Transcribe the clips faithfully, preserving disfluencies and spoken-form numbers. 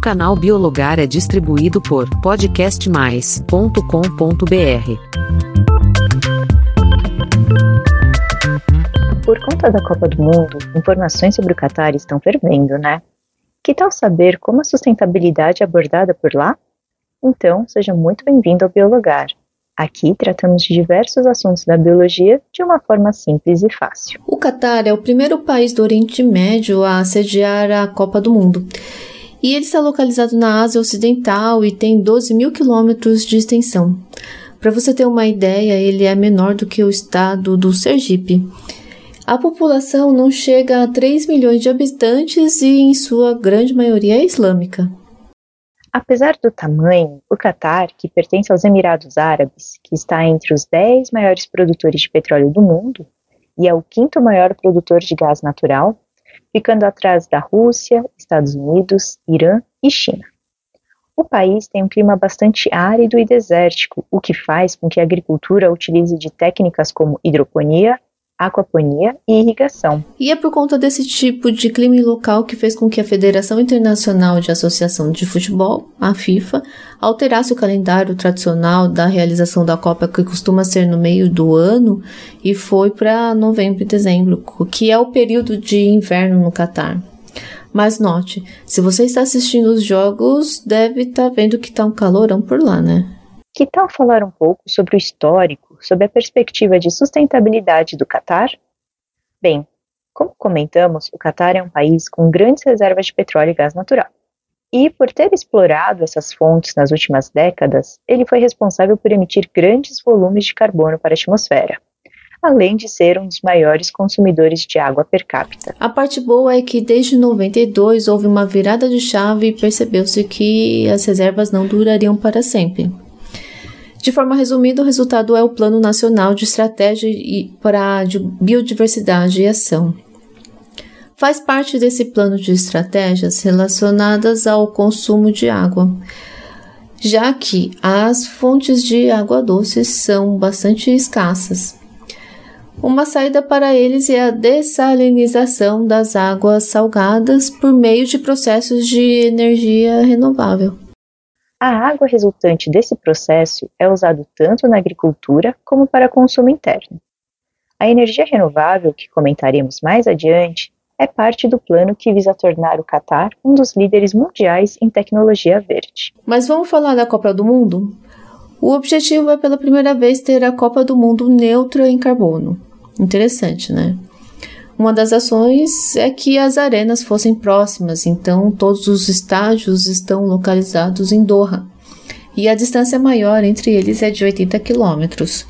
canal Biologar é distribuído por podcast mais ponto com ponto b r. Por conta da Copa do Mundo, informações sobre o Qatar estão fervendo, né? Que tal saber como a sustentabilidade é abordada por lá? Então, seja muito bem-vindo ao Biologar. Aqui tratamos de diversos assuntos da biologia de uma forma simples e fácil. O Qatar é o primeiro país do Oriente Médio a sediar a Copa do Mundo. E ele está localizado na Ásia Ocidental e tem doze mil quilômetros de extensão. Para você ter uma ideia, ele é menor do que o estado do Sergipe. A população não chega a três milhões de habitantes e, em sua grande maioria, é islâmica. Apesar do tamanho, o Qatar, que pertence aos Emirados Árabes, que está entre os dez maiores produtores de petróleo do mundo e é o quinto maior produtor de gás natural, ficando atrás da Rússia, Estados Unidos, Irã e China. O país tem um clima bastante árido e desértico, o que faz com que a agricultura utilize de técnicas como hidroponia, aquaponia e irrigação. E é por conta desse tipo de clima local que fez com que a Federação Internacional de Associação de Futebol, a FIFA, alterasse o calendário tradicional da realização da Copa, que costuma ser no meio do ano, e foi para novembro e dezembro, que é o período de inverno no Qatar. Mas note, se você está assistindo os jogos, deve estar vendo que está um calorão por lá, né? Que tal falar um pouco sobre o histórico, sobre a perspectiva de sustentabilidade do Qatar? Bem, como comentamos, o Qatar é um país com grandes reservas de petróleo e gás natural. E, por ter explorado essas fontes nas últimas décadas, ele foi responsável por emitir grandes volumes de carbono para a atmosfera, além de ser um dos maiores consumidores de água per capita. A parte boa é que desde noventa e dois houve uma virada de chave e percebeu-se que as reservas não durariam para sempre. De forma resumida, o resultado é o Plano Nacional de Estratégia para a Biodiversidade e Ação. Faz parte desse plano de estratégias relacionadas ao consumo de água, já que as fontes de água doce são bastante escassas. Uma saída para eles é a dessalinização das águas salgadas por meio de processos de energia renovável. A água resultante desse processo é usada tanto na agricultura como para consumo interno. A energia renovável, que comentaremos mais adiante, é parte do plano que visa tornar o Qatar um dos líderes mundiais em tecnologia verde. Mas vamos falar da Copa do Mundo? O objetivo é pela primeira vez ter a Copa do Mundo neutra em carbono. Interessante, né? Uma das ações é que as arenas fossem próximas, então todos os estádios estão localizados em Doha, e a distância maior entre eles é de oitenta quilômetros.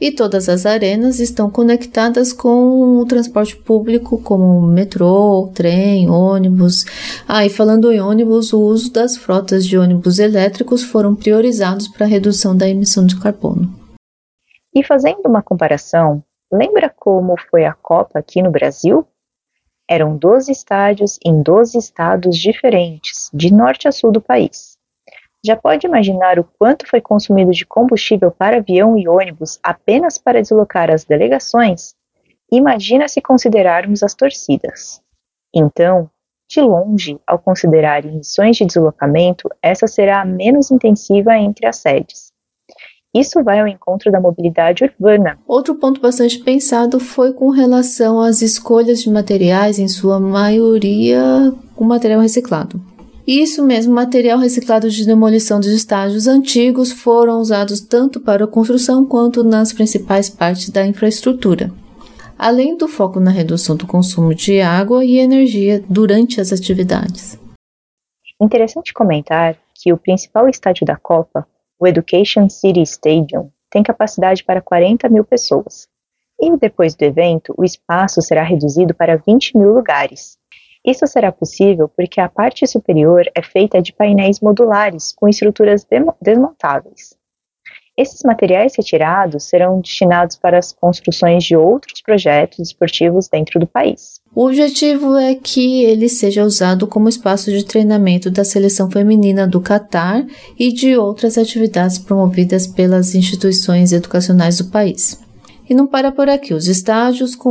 E todas as arenas estão conectadas com o transporte público, como metrô, trem, ônibus. Ah, e falando em ônibus, o uso das frotas de ônibus elétricos foram priorizados para a redução da emissão de carbono. E fazendo uma comparação, lembra como foi a Copa aqui no Brasil? Eram doze estádios em doze estados diferentes, de norte a sul do país. Já pode imaginar o quanto foi consumido de combustível para avião e ônibus apenas para deslocar as delegações? Imagina se considerarmos as torcidas. Então, de longe, ao considerar emissões de deslocamento, essa será a menos intensiva entre as sedes. Isso vai ao encontro da mobilidade urbana. Outro ponto bastante pensado foi com relação às escolhas de materiais, em sua maioria com material reciclado. Isso mesmo, material reciclado de demolição dos estádios antigos foram usados tanto para a construção quanto nas principais partes da infraestrutura. Além do foco na redução do consumo de água e energia durante as atividades. Interessante comentar que o principal estádio da Copa, o Education City Stadium, tem capacidade para quarenta mil pessoas. E depois do evento, o espaço será reduzido para vinte mil lugares. Isso será possível porque a parte superior é feita de painéis modulares com estruturas desmontáveis. Esses materiais retirados serão destinados para as construções de outros projetos esportivos dentro do país. O objetivo é que ele seja usado como espaço de treinamento da seleção feminina do Qatar e de outras atividades promovidas pelas instituições educacionais do país. E não para por aqui, os estádios com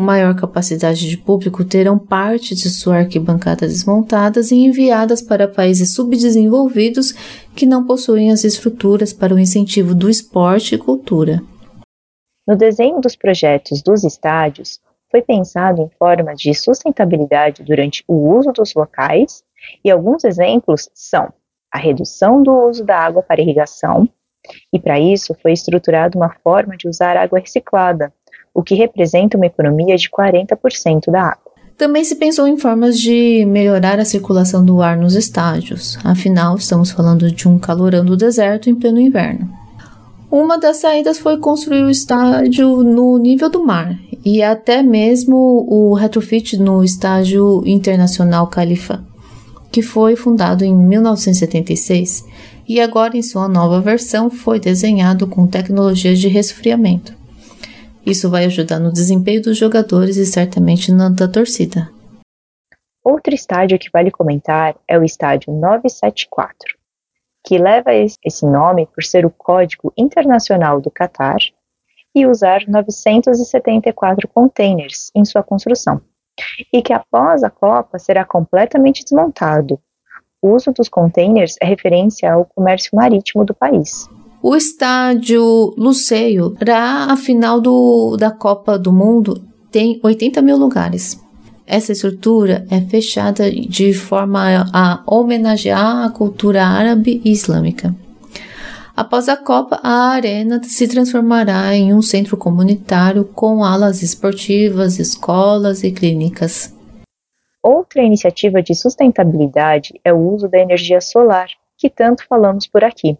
maior capacidade de público terão parte de sua arquibancada desmontadas e enviadas para países subdesenvolvidos que não possuem as estruturas para o incentivo do esporte e cultura. No desenho dos projetos dos estádios, foi pensado em formas de sustentabilidade durante o uso dos locais, e alguns exemplos são a redução do uso da água para irrigação, e para isso foi estruturada uma forma de usar água reciclada, o que representa uma economia de quarenta por cento da água. Também se pensou em formas de melhorar a circulação do ar nos estádios, afinal estamos falando de um calorão do deserto em pleno inverno. Uma das saídas foi construir o estádio no nível do mar, e até mesmo o retrofit no estádio internacional Khalifa, que foi fundado em mil novecentos e setenta e seis e agora em sua nova versão foi desenhado com tecnologias de resfriamento. Isso vai ajudar no desempenho dos jogadores e certamente na da torcida. Outro estádio que vale comentar é o estádio nove sete quatro, que leva esse nome por ser o código internacional do Qatar e usar novecentos e setenta e quatro containers em sua construção, e que após a Copa será completamente desmontado. O uso dos containers é referência ao comércio marítimo do país. O estádio Lusail, para a final do, da Copa do Mundo, tem oitenta mil lugares. Essa estrutura é fechada de forma a homenagear a cultura árabe e islâmica. Após a Copa, a arena se transformará em um centro comunitário com alas esportivas, escolas e clínicas. Outra iniciativa de sustentabilidade é o uso da energia solar, que tanto falamos por aqui.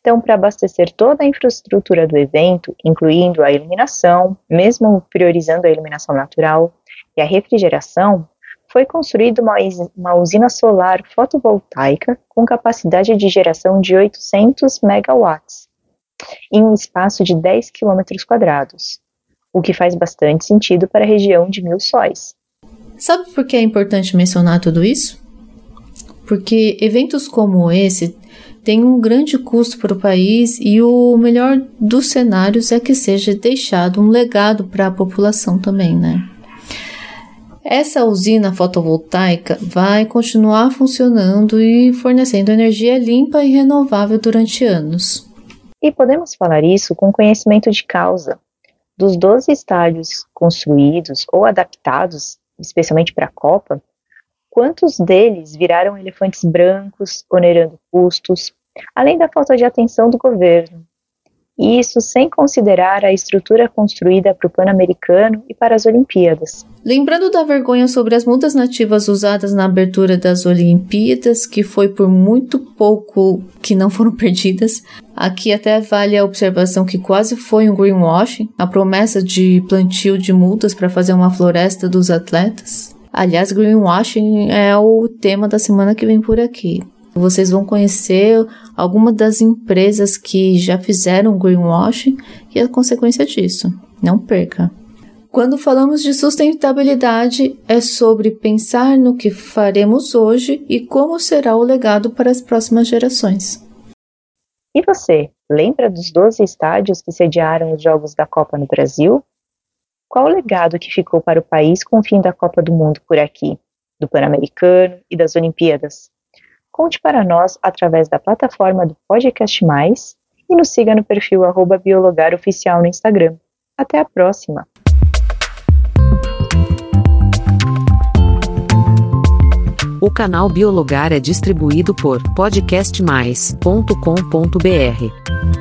Então, para abastecer toda a infraestrutura do evento, incluindo a iluminação, mesmo priorizando a iluminação natural e a refrigeração, foi construída uma, uma usina solar fotovoltaica com capacidade de geração de oitocentos megawatts, em um espaço de dez quilômetros quadrados, o que faz bastante sentido para a região de mil sóis. Sabe por que é importante mencionar tudo isso? Porque eventos como esse têm um grande custo para o país e o melhor dos cenários é que seja deixado um legado para a população também, né? Essa usina fotovoltaica vai continuar funcionando e fornecendo energia limpa e renovável durante anos. E podemos falar isso com conhecimento de causa. Dos doze estádios construídos ou adaptados, especialmente para a Copa, quantos deles viraram elefantes brancos, onerando custos, além da falta de atenção do governo? E isso sem considerar a estrutura construída para o Pan-Americano e para as Olimpíadas. Lembrando da vergonha sobre as mudas nativas usadas na abertura das Olimpíadas, que foi por muito pouco que não foram perdidas, aqui até vale a observação que quase foi um greenwashing, a promessa de plantio de mudas para fazer uma floresta dos atletas. Aliás, greenwashing é o tema da semana que vem por aqui. Vocês vão conhecer algumas das empresas que já fizeram greenwashing e a consequência disso. Não perca! Quando falamos de sustentabilidade, é sobre pensar no que faremos hoje e como será o legado para as próximas gerações. E você, lembra dos doze estádios que sediaram os Jogos da Copa no Brasil? Qual o legado que ficou para o país com o fim da Copa do Mundo por aqui, do Pan-Americano e das Olimpíadas? Conte para nós através da plataforma do Podcast Mais e nos siga no perfil arroba biologaroficial no Instagram. Até a próxima! O canal Biologar é distribuído por podcast mais ponto com ponto b r.